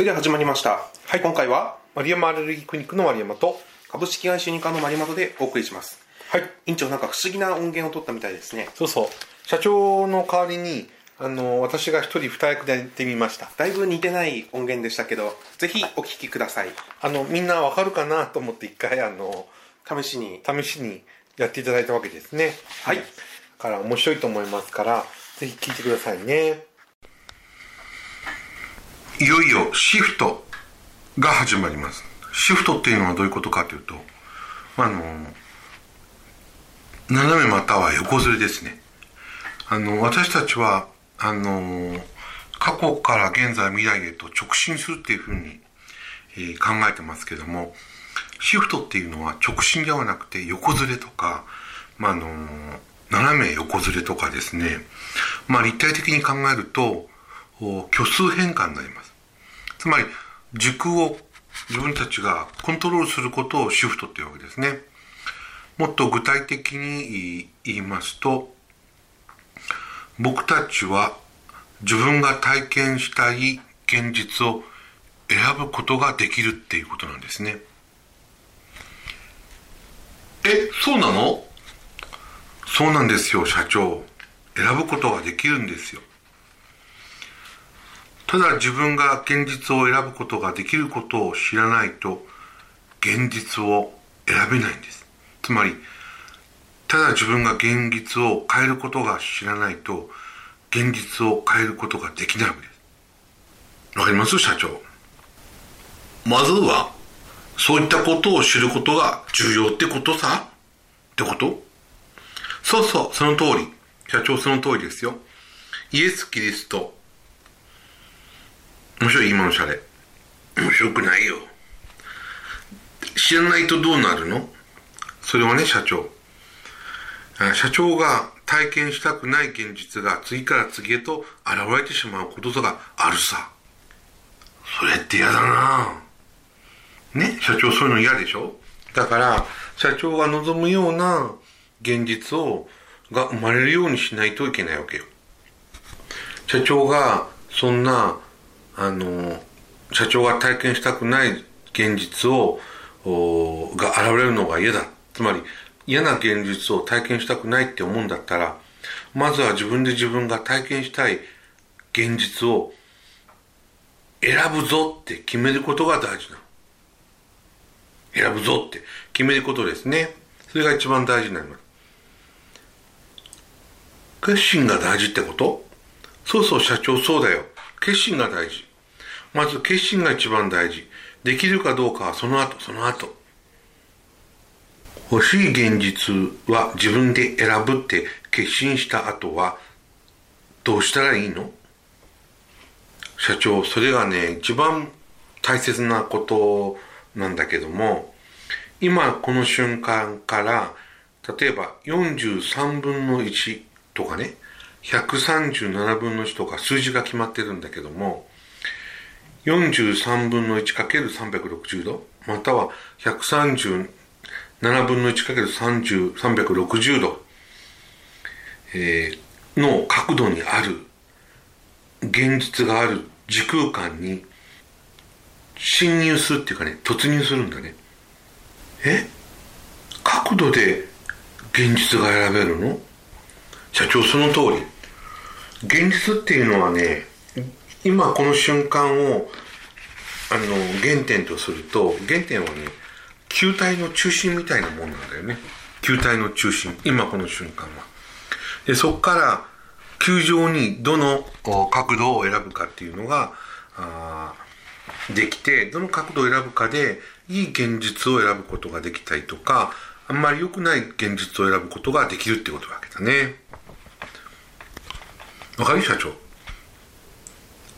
それでは始まりました。はい、今回は丸山アレルギークリニックの丸山と株式会社主任課の丸山でお送りします。はい、院長、なんか不思議な音源を取ったみたいですね。そうそう。社長の代わりに私が一人二役でやってみました。だいぶ似てない音源でしたけど、ぜひお聞きください。みんなわかるかなと思って一回試しにやっていただいたわけですね。はい。だから面白いと思いますから、ぜひ聞いてくださいね。いよいよシフトが始まります。シフトっていうのはどういうことかというと、斜めまたは横ずれですね。私たちは過去から現在未来へと直進するっていうふうに、考えてますけども、シフトっていうのは直進ではなくて横ずれとか、斜め横ずれとかですね、立体的に考えると虚数変換になります。つまり軸を自分たちがコントロールすることをシフトっていうわけですね。もっと具体的に言いますと、僕たちは自分が体験したい現実を選ぶことができるっていうことなんですね。そうなの？そうなんですよ、社長。選ぶことができるんですよ。ただ自分が現実を選ぶことができることを知らないと現実を選べないんです。つまり、ただ自分が現実を変えることが知らないと現実を変えることができないわけです。わかります、社長。まずはそういったことを知ることが重要ってことさってこと？そうそう、その通り。社長、その通りですよ。イエス・キリスト。面白い、今のシャレ。面白くないよ。知らないとどうなるの？それはね、社長が体験したくない現実が次から次へと現れてしまうことがあるさ。それって嫌だなぁ。ね、社長、そういうの嫌でしょ？だから、社長が望むような現実が生まれるようにしないといけないわけよ。社長がそんな社長が体験したくない現実が現れるのが嫌だ。つまり嫌な現実を体験したくないって思うんだったら、まずは自分で自分が体験したい現実を選ぶぞって決めることが大事なの。選ぶぞって決めることですね。それが一番大事になります。決心が大事ってこと？そうそう、社長、そうだよ。決心が大事。まず決心が一番大事。できるかどうかはその後。欲しい現実は自分で選ぶって決心した後はどうしたらいいの？社長、それがね、一番大切なことなんだけども、今この瞬間から例えば43分の1とかね、137分の1とか数字が決まってるんだけども、43分の 1×360 度、または137分の 1×360 度、の角度にある現実がある時空間に侵入するっていうかね、突入するんだね。角度で現実が選べるの？社長、その通り。現実っていうのはね、今この瞬間を原点とすると、原点はね、球体の中心みたいなもんなんだよね。球体の中心、今この瞬間は。で、そこから球上にどの角度を選ぶかっていうのができて、どの角度を選ぶかでいい現実を選ぶことができたりとか、あんまり良くない現実を選ぶことができるってことわけだね。わかる、社長？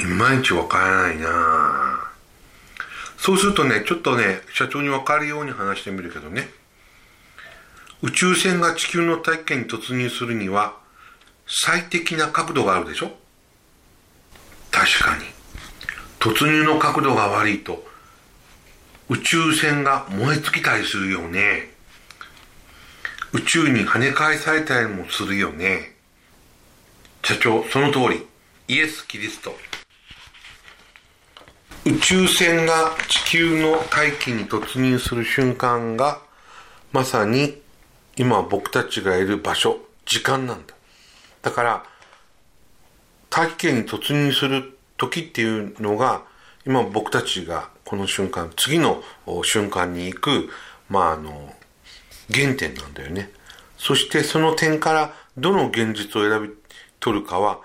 いまいちわからないな。そうするとね、ちょっとね、社長にわかるように話してみるけどね、宇宙船が地球の大気圏に突入するには最適な角度があるでしょ？確かに。突入の角度が悪いと宇宙船が燃え尽きたりするよね。宇宙に跳ね返されたりもするよね。社長、その通り。イエス・キリスト。宇宙船が地球の大気に突入する瞬間がまさに今僕たちがいる場所、時間なんだ。だから大気圏に突入する時っていうのが今僕たちがこの瞬間、次の瞬間に行く原点なんだよね。そしてその点からどの現実を選び取るかは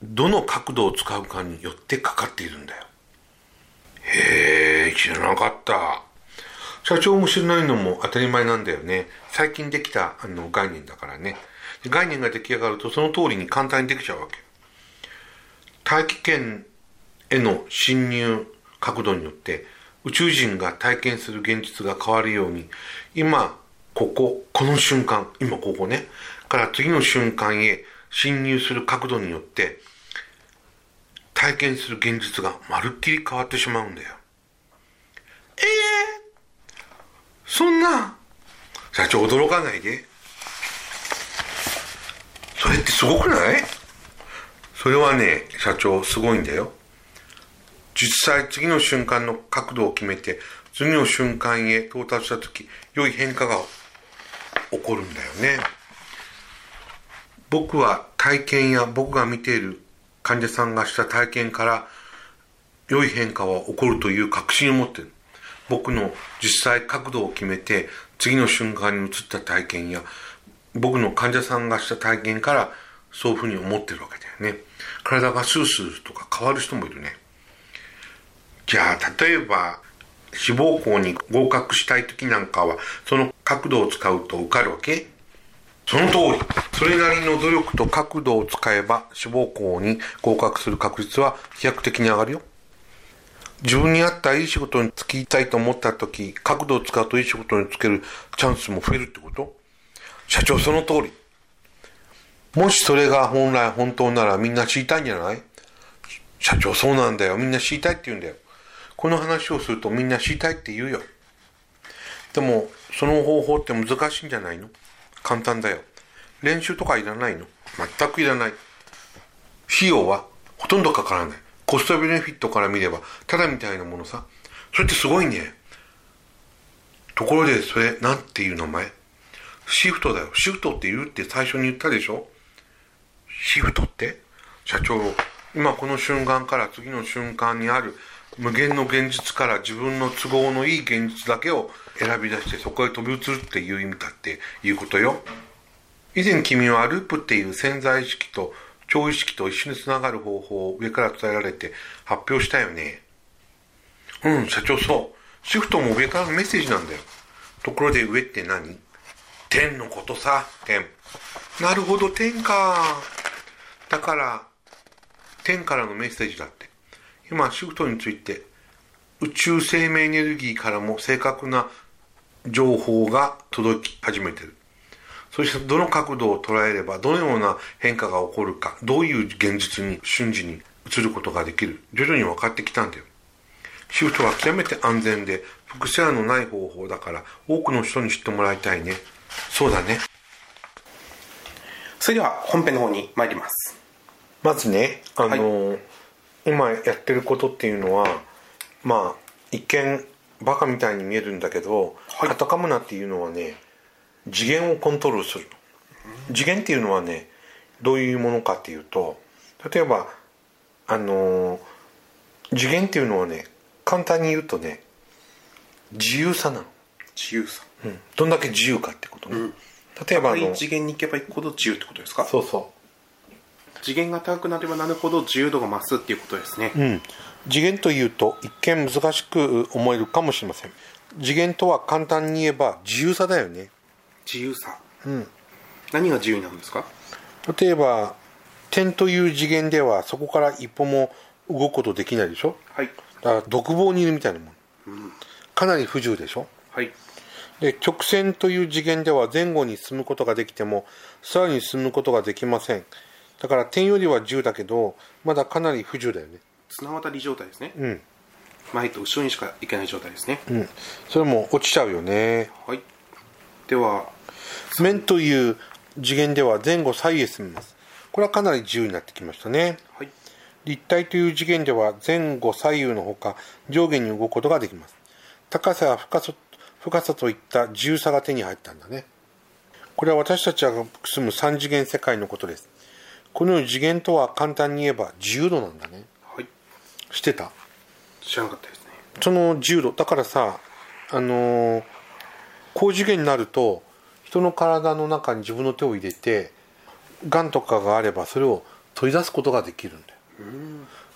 どの角度を使うかによってかかっているんだよ。へえ、知らなかった。社長も知らないのも当たり前なんだよね。最近できた概念だからね。概念が出来上がるとその通りに簡単にできちゃうわけ。大気圏への侵入角度によって宇宙人が体験する現実が変わるように、今この瞬間、今ここねから次の瞬間へ侵入する角度によって体験する現実がまるっきり変わってしまうんだよ。そんな、社長驚かないで。それってすごくない？それはね、社長すごいんだよ。実際次の瞬間の角度を決めて次の瞬間へ到達した時、良い変化が起こるんだよね。僕は体験や僕が見ている患者さんがした体験から良い変化は起こるという確信を持っている。僕の実際角度を決めて次の瞬間に移った体験や僕の患者さんがした体験からそういうふうに思ってるわけだよね。体がスースーとか変わる人もいるね。じゃあ例えば志望校に合格したい時なんかはその角度を使うと受かるわけ？その通り。それなりの努力と角度を使えば志望校に合格する確率は飛躍的に上がるよ。自分に合ったいい仕事に就きたいと思った時、角度を使うといい仕事に就けるチャンスも増えるってこと？社長その通り。もしそれが本当ならみんな知りたいんじゃない？社長そうなんだよ、みんな知りたいって言うんだよ。この話をするとみんな知りたいって言うよ。でもその方法って難しいんじゃないの？簡単だよ。練習とかいらないの？全くいらない。費用はほとんどかからない。コストベネフィットから見ればただみたいなものさ。それってすごいね。ところでそれなんていう名前？シフトだよ。シフトって言うって最初に言ったでしょ。シフトって社長、今この瞬間から次の瞬間にある無限の現実から自分の都合のいい現実だけを選び出してそこへ飛び移るっていう意味だっていうことよ。以前君はループっていう潜在意識と超意識と一緒につながる方法を上から伝えられて発表したよね。うん、社長そう。シフトも上からのメッセージなんだよ。ところで上って何？天のことさ、天。なるほど、天か。だから、天からのメッセージだって。今、シフトについて宇宙生命エネルギーからも正確な情報が届き始めてる。そしてどの角度を捉えればどのような変化が起こるか、どういう現実に瞬時に移ることができる、徐々に分かってきたんだよ。シフトは極めて安全で複数のない方法だから多くの人に知ってもらいたいね。そうだね。それでは本編の方に参ります。まずね、はい、今やってることっていうのは一見バカみたいに見えるんだけど、はい、カタカムナっていうのはね、次元をコントロールする。次元っていうのはね、どういうものかっていうと、例えば次元っていうのはね、簡単に言うとね、自由さなの。自由さ、うん、どんだけ自由かってことね、うん、例えば次元に行けば行くほど自由ってことですか？そうそう。次元が高くなればなるほど自由度が増すっていうことですね、うん、次元というと一見難しく思えるかもしれません。次元とは簡単に言えば自由さだよね。自由さ、うん、何が自由なんですか？例えば点という次元ではそこから一歩も動くことできないでしょ、はい、だから独房にいるみたいなもの、うん、かなり不自由でしょ、はい、で直線という次元では前後に進むことができてもさらに進むことができません。だから点よりは自由だけどまだかなり不自由だよね。綱渡り状態ですね、うん、前と後ろにしか行けない状態ですね、うん、それも落ちちゃうよね、はい、では面という次元では前後左右へ進みます。これはかなり自由になってきましたね、はい、立体という次元では前後左右のほか上下に動くことができます。高さや深さといった自由さが手に入ったんだね。これは私たちが住む3次元世界のことです。このように次元とは簡単に言えば自由度なんだね。はい、知ってた？知らなかったですね。その自由度だからさ、高次元になると人の体の中に自分の手を入れて、がんとかがあればそれを取り出すことができるんだよ。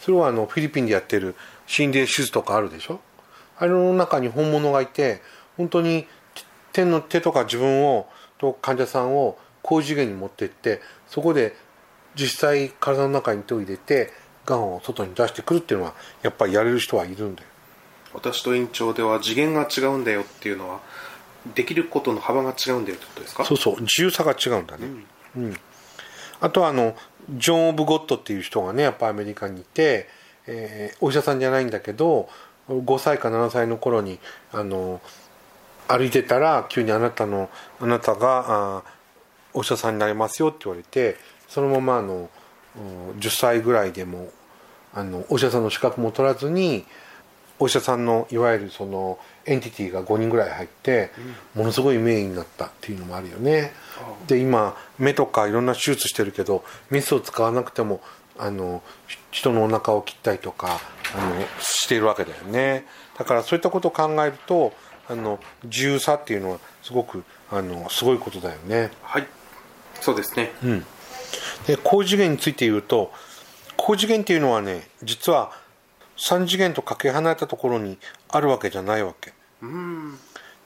それはフィリピンでやってる心霊手術とかあるでしょ。あれの中に本物がいて、本当に手とか自分をと患者さんを高次元に持っていって、そこで実際体の中に手を入れてがんを外に出してくるっていうのはやっぱりやれる人はいるんだよ。私と院長では次元が違うんだよっていうのは、できることの幅が違うんだよってことですか？そうそう、自由さが違うんだね。うん、うん、あとはジョン・オブ・ゴッドっていう人がね、やっぱアメリカにいて、お医者さんじゃないんだけど5歳か7歳の頃に歩いてたら急にあなたがお医者さんになれますよって言われて、そのまま10歳ぐらいでもお医者さんの資格も取らずに、お医者さんのいわゆるそのエンティティが5人ぐらい入ってものすごい名医になったっていうのもあるよね。で今目とかいろんな手術してるけど、メスを使わなくても人のお腹を切ったりとかしているわけだよね。だからそういったことを考えると自由さっていうのはすごくすごいことだよね。はい、そうですね。うん、で高次元について言うと、高次元っていうのはね、実は3次元とかけ離れたところにあるわけじゃないわけ。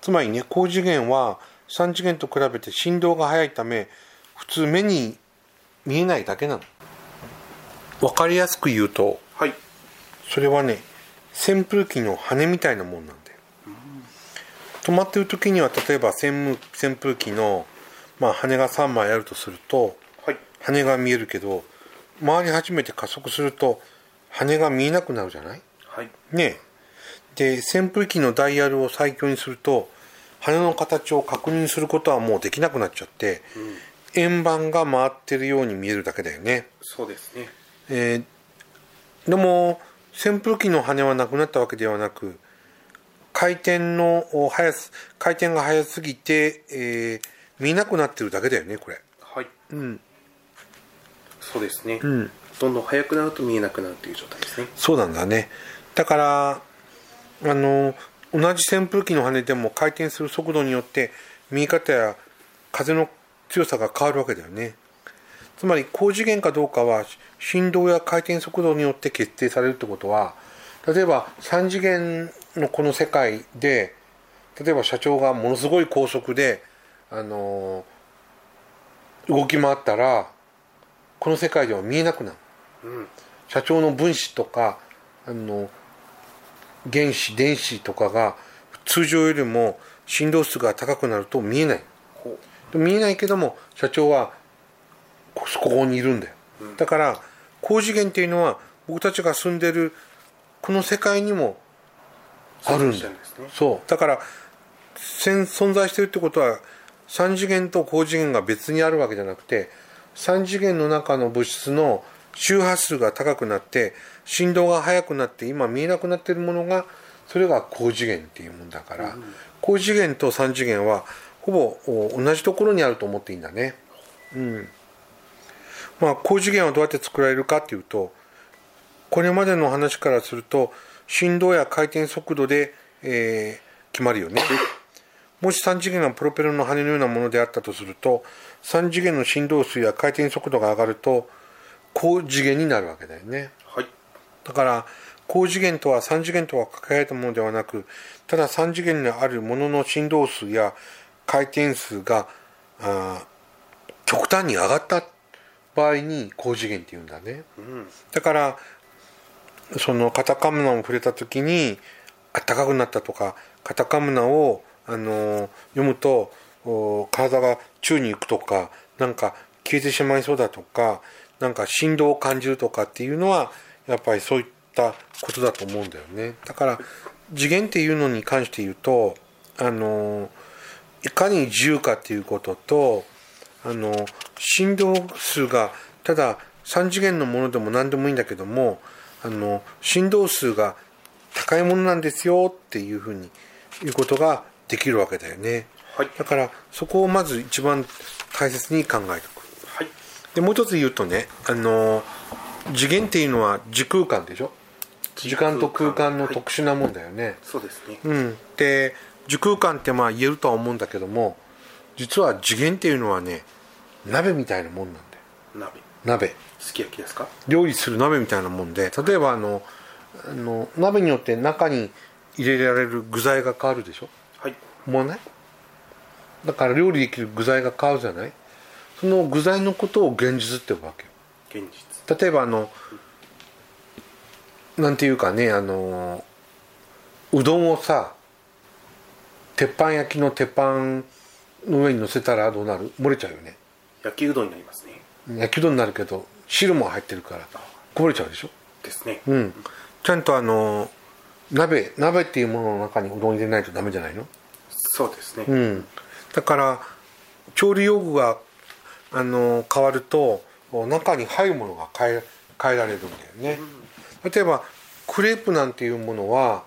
つまりね、高次元は3次元と比べて振動が速いため、普通目に見えないだけなの。分かりやすく言うと、はい、それはね、扇風機の羽みたいなもんなんだよ。止まってる時には、例えば扇風機の、羽が3枚あるとすると、はい、羽が見えるけど、回り始めて加速すると羽が見えなくなるじゃない。はい、ねえ。で扇風機のダイヤルを最強にすると、羽の形を確認することはもうできなくなっちゃって、円盤が回ってるように見えるだけだよね。そうですね。でも扇風機の羽はなくなったわけではなく、回転が速すぎて、見えなくなってるだけだよね、これ。はい。うん。そうですね。うん。どんどん速くなると見えなくなるという状態ですね。そうなんだね。だから同じ扇風機の羽でも回転する速度によって見え方や風の強さが変わるわけだよね。つまり高次元かどうかは振動や回転速度によって決定されるってことは、例えば3次元のこの世界で、例えば社長がものすごい高速で動き回ったら、この世界では見えなくなる。うん、社長の分子とか原子電子とかが通常よりも振動数が高くなると見えない。見えないけども社長はここにいるんだよ。うん、だから高次元っていうのは僕たちが住んでるこの世界にもあるんだよ。そうだから存在してるってことは、3次元と高次元が別にあるわけじゃなくて、3次元の中の物質の周波数が高くなって振動が速くなって今見えなくなっているものが、それが高次元っていうもんだから、うん、高次元と3次元はほぼ同じところにあると思っていいんだね。うん。高次元はどうやって作られるかっていうと、これまでの話からすると振動や回転速度で、決まるよね。もし3次元がプロペラの羽のようなものであったとすると、3次元の振動数や回転速度が上がると高次元になるわけだよね。はい、だから高次元とは3次元とはかけ離れたものではなく、ただ3次元にあるものの振動数や回転数が極端に上がった場合に高次元って言うんだね。うん、だからそのカタカムナを触れた時にあったかくなったとか、カタカムナを読むと体が宙に行くとか、なんか消えてしまいそうだとか、なんか振動を感じるとかっていうのはやっぱりそういったことだと思うんだよね。だから次元っていうのに関して言うと、いかに自由かっていうことと、振動数がただ3次元のものでも何でもいいんだけども、振動数が高いものなんですよっていうふうに言うことができるわけだよね、はい、だからそこをまず一番大切に考えておく、はい、でもう一つ言うとね、次元っていうのは時空間でしょ。時間と空間の特殊なもんだよね、はい、そうですね、うん、で時空間ってまあ言えるとは思うんだけども、実は次元っていうのはね、鍋みたいなもんなんだよ。鍋すき焼きですか、料理する鍋みたいなもんで、例えば鍋によって中に入れられる具材が変わるでしょ、はい、思わない？だから料理できる具材が変わるじゃない。その具材のことを現実って呼ぶわけよ。現実、例えばなんていうかね、うどんをさ、鉄板焼きの鉄板の上に乗せたらどうなる？漏れちゃうよね。焼きうどんになりますね。焼きうどんになるけど汁も入ってるからこぼれちゃうでしょ。ですね、うん、ちゃんと鍋っていうものの中にうどん入れないとダメじゃないの。そうですね、うん、だから調理用具が変わると中に入るものが変えられるんだよね、うん、例えばクレープなんていうものは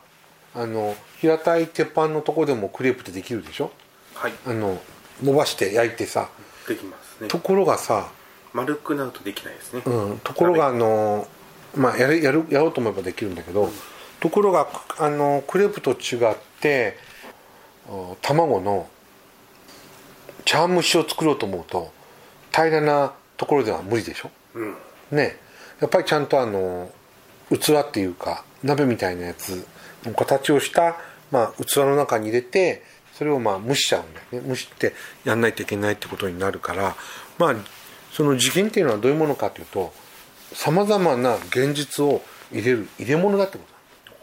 平たい鉄板のとこでもクレープってできるでしょ、はい、伸ばして焼いてさできますね。ところがさ丸くなるとできないですね、うん、ところがまあ、やろうと思えばできるんだけど、うん、ところがクレープと違って卵の茶碗蒸しを作ろうと思うと平らなところでは無理でしょ、うん、ね、やっぱりちゃんと器っていうか鍋みたいなやつの形をした、まあ、器の中に入れてそれをまあ蒸しちゃうんだよね。蒸してやんないといけないってことになるから、まあ、その次元っていうのはどういうものかというと、さまざまな現実を入れる入れ物だってことだ。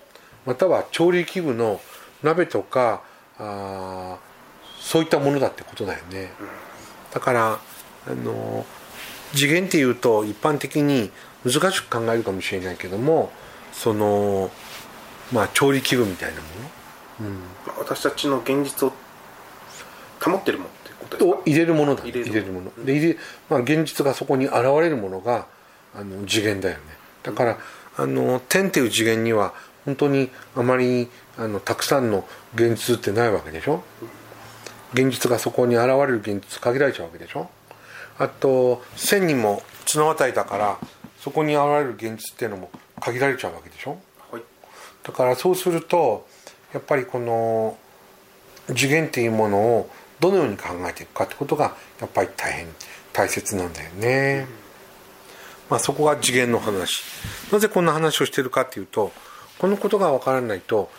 または調理器具の鍋とかそういったものだってことだよね。だから次元っていうと一般的に難しく考えるかもしれないけども、そのまあ調理器具みたいなもの。うん、私たちの現実を保ってるものってことですか。を入れるものだ、ね、入れるものでまあ、現実がそこに現れるものが次元だよね。だから天っていう次元には本当にあまりたくさんの現実ってないわけでしょ。現実がそこに現れる現実限られちゃうわけでしょ。あと線にも綱渡りだからそこに現れる現実っていうのも限られちゃうわけでしょ、はい、だからそうするとやっぱりこの次元っていうものをどのように考えていくかってことがやっぱり大変大切なんだよね、うん、まあ、そこが次元の話。なぜこんな話をしてるかっていうと、このことが分からないと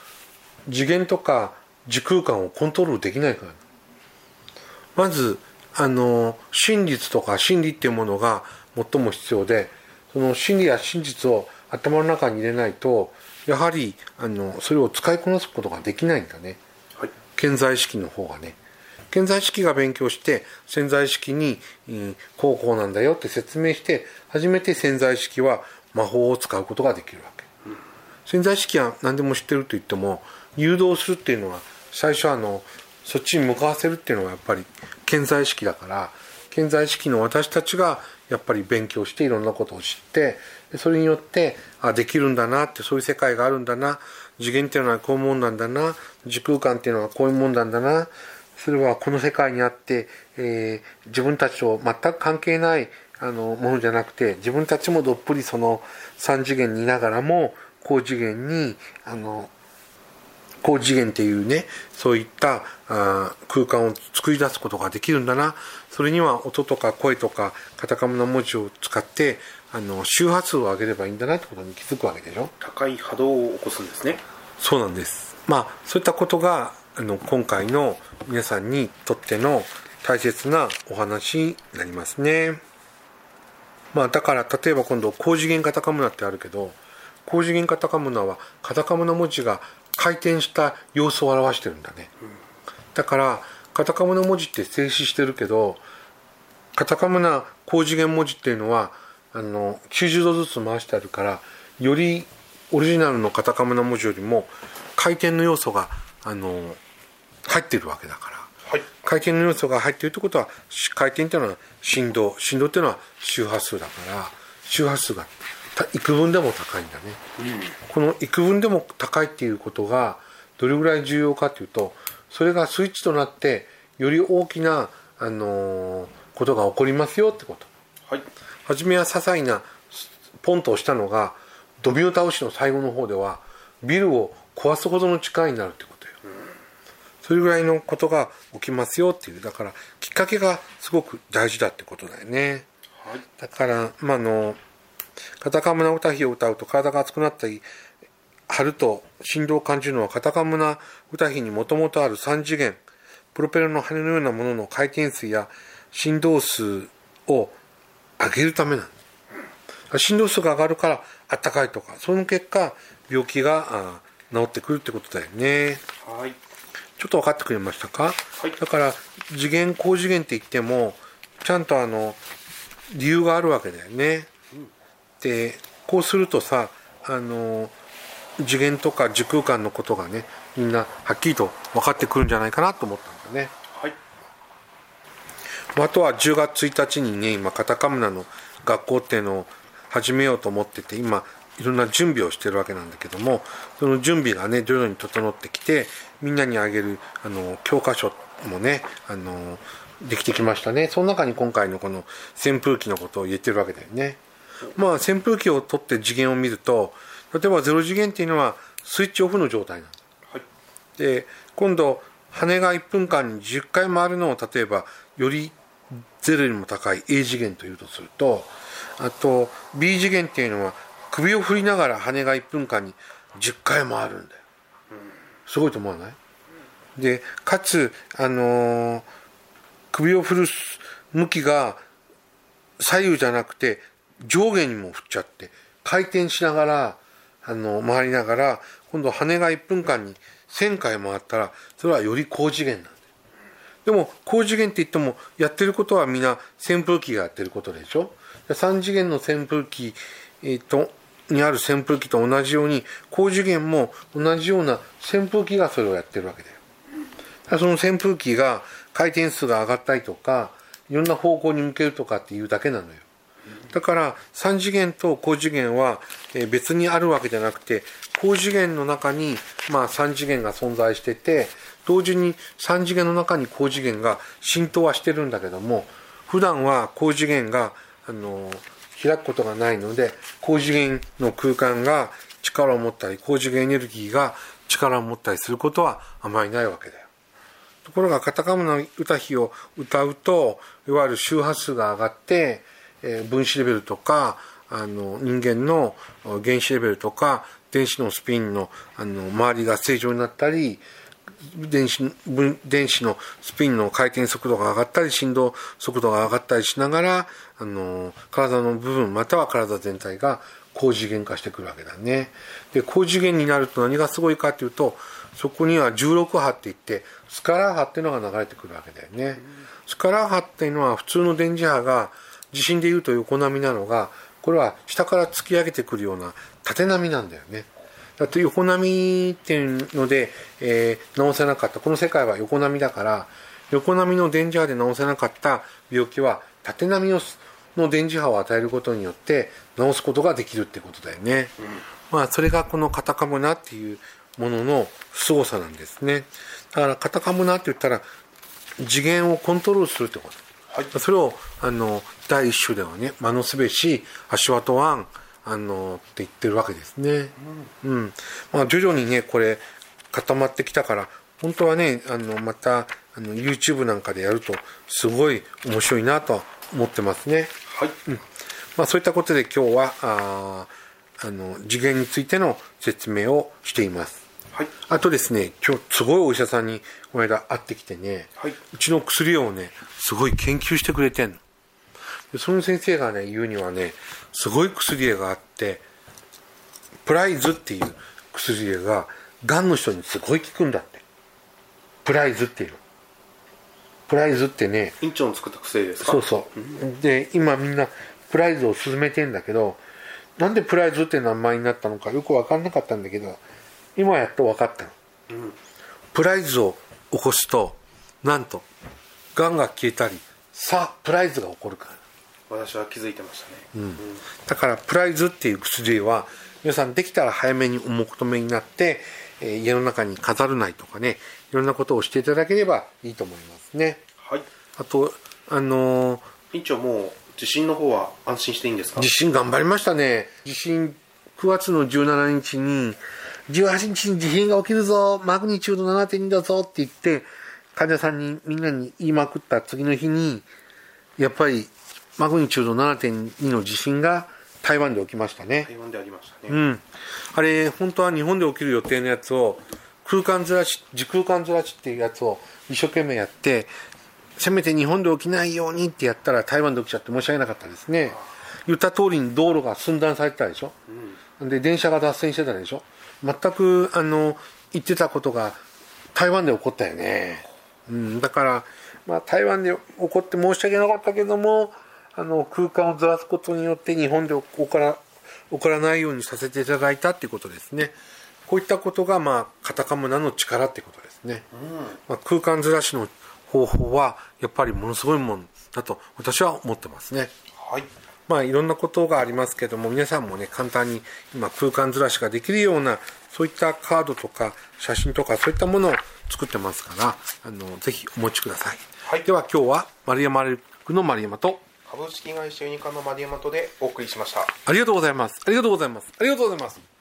次元とか時空間をコントロールできないから。まず真実とか真理っていうものが最も必要で、その真理や真実を頭の中に入れないとやはりそれを使いこなすことができないんだね、はい、顕在意識の方がね。顕在意識が勉強して潜在意識に、こうなんだよって説明して初めて潜在意識は魔法を使うことができるわけ、うん、潜在意識は何でも知ってると言っても誘導するっていうのは最初そっちに向かわせるっていうのはやっぱり顕在意識だから、顕在意識の私たちがやっぱり勉強していろんなことを知って、それによってできるんだなって、そういう世界があるんだな、次元っていうのはこういうもんなんだな、時空間っていうのはこういうもんなんだな、それはこの世界にあって、自分たちと全く関係ないものじゃなくて、自分たちもどっぷりその3次元にいながらも高次元に高次元っていうね、そういった空間を作り出すことができるんだな。それには音とか声とかカタカナの文字を使って周波数を上げればいいんだなってことに気づくわけでしょ。高い波動を起こすんですね。そうなんです、まあ、そういったことが今回の皆さんにとっての大切なお話になりますね、まあ、だから例えば今度高次元カタカムナってあるけど、高次元カタカムナはカタカムナ文字が回転した様子を表してるんだね、うん、だからカタカムナ文字って静止してるけど、カタカムナ高次元文字っていうのは90度ずつ回してあるから、よりオリジナルのカタカムナ文字よりも回転の要素が入ってるわけだから、はい、回転の要素が入っているということは、回転というのは振動っていうのは周波数だから、周波数が幾分でも高いんだね、うん、この幾分でも高いっていうことがどれぐらい重要かというと、それがスイッチとなってより大きな、ことが起こりますよってこと。はい、初めは些細なポンと押したのがドミノ倒しの最後の方ではビルを壊すほどの力になるってことよ、うん、それぐらいのことが起きますよっていう、だからきっかけがすごく大事だってことだよね、はい、だから、まあ、カタカムナ歌姫を歌うと体が熱くなったり張ると振動を感じるのは、カタカムナ歌姫にもともとある3次元プロペラの羽のようなものの回転数や振動数を上げるためなんだ。振動数が上がるからあったかいとか、その結果病気が治ってくるってことだよね。はい、ちょっと分かってくれましたか？はい、だから次元高次元って言ってもちゃんと理由があるわけだよね。でこうするとさ、次元とか時空間のことがね、みんなはっきりと分かってくるんじゃないかなと思ったんだね。はい、あとは10月1日にね、今カタカムナの学校っていうのを始めようと思ってて、今いろんな準備をしてるわけなんだけども、その準備がね徐々に整ってきて、みんなにあげる教科書もねできてきましたね。その中に今回のこの扇風機のことを言ってるわけだよね。まあ扇風機を取って次元を見ると、例えば0次元っていうのはスイッチオフの状態なんだ、はい、で今度羽が1分間に10回回るのを、例えばより0よりも高い A 次元というとすると、あと B 次元っていうのは首を振りながら羽が1分間に10回回るんだよ。すごいと思わない？でかつ首を振る向きが左右じゃなくて上下にも振っちゃって回転しながら回りながら、今度羽が1分間に1000回回ったら、それはより高次元なんだよ。でも高次元って言ってもやってることはみんな扇風機がやってることでしょ。3次元の扇風機にある扇風機と同じように、高次元も同じような扇風機がそれをやってるわけだよ。だからその扇風機が回転数が上がったりとか、いろんな方向に向けるとかっていうだけなのよ。だから3次元と高次元は別にあるわけじゃなくて、高次元の中にまあ3次元が存在してて、同時に3次元の中に高次元が浸透はしてるんだけども、普段は高次元が開くことがないので、高次元の空間が力を持ったり、高次元エネルギーが力を持ったりすることはあまりないわけだよ。ところがカタカムナ歌姫を歌うと、いわゆる周波数が上がって、分子レベルとか人間の原子レベルとか電子のスピンの、周りが正常になったり、電子のスピンの回転速度が上がったり振動速度が上がったりしながら、体の部分または体全体が高次元化してくるわけだね。で高次元になると何がすごいかというと、そこには16波っていってスカラー波っていうのが流れてくるわけだよね。スカラー波っていうのは普通の電磁波が地震でいうと横波なのが、これは下から突き上げてくるような縦波なんだよね。だって横波っていうので、治せなかったこの世界は横波だから、横波の電磁波で治せなかった病気は縦波の電磁波を与えることによって治すことができるってことだよね、うん、まあそれがこのカタカムナっていうものの凄さなんですね。だからカタカムナって言ったら次元をコントロールするってこと、それを第一種ではね、間のすべし足跡ワンって言ってるわけですね、うんうん、まあ、徐々にねこれ固まってきたから、本当はねまたYouTube なんかでやるとすごい面白いなと思ってますね。はい、うん、まあ、そういったことで今日は次元についての説明をしています。はい、あとですね、今日すごいお医者さんにこの間会ってきてね、はい、うちの薬をねすごい研究してくれてんので、その先生がね言うにはね、すごい薬があって、プライズっていう薬ががんの人にすごい効くんだって。プライズっていうの、プライズってね院長の作った薬ですか？そうそう、うん、で今みんなプライズを勧めてんだけど、なんでプライズって名前になったのかよく分かんなかったんだけど、今やっと分かったの、うん、プライズを起こすとなんとがんが消えたり、サプライズが起こるから、私は気づいてましたね、うんうん、だからプライズっていう薬は皆さんできたら早めにお求めになって、家の中に飾るないとかね、いろんなことをしていただければいいと思いますね。はい。あと院長も地震の方は安心していいんですか？地震頑張りましたね。地震9月の17日に18日に地震が起きるぞ、マグニチュード 7.2 だぞって言って患者さんにみんなに言いまくった次の日にやっぱりマグニチュード 7.2 の地震が台湾で起きましたね。台湾でありましたね、うん、あれ本当は日本で起きる予定のやつを時空間ずらしっていうやつを一生懸命やってせめて日本で起きないようにってやったら台湾で起きちゃって申し訳なかったですね。言った通りに道路が寸断されてたでしょ、うん、で電車が脱線してたでしょ。全く言ってたことが台湾で起こったよね、うん、だから、まあ、台湾で起こって申し訳なかったけども空間をずらすことによって日本で起こらないようにさせていただいたっていうことですね。こういったことが、まあ、カタカムナの力ってことですね、うん、まあ、空間ずらしの方法はやっぱりものすごいものだと私は思ってますね。はい。まあいろんなことがありますけども、皆さんもね簡単に今空間ずらしができるようなそういったカードとか写真とかそういったものを作ってますからぜひお持ちください。はい。では今日は丸山レルクの丸山と株式会社ユニカの丸山とでお送りしました。ありがとうございます。ありがとうございます。ありがとうございます。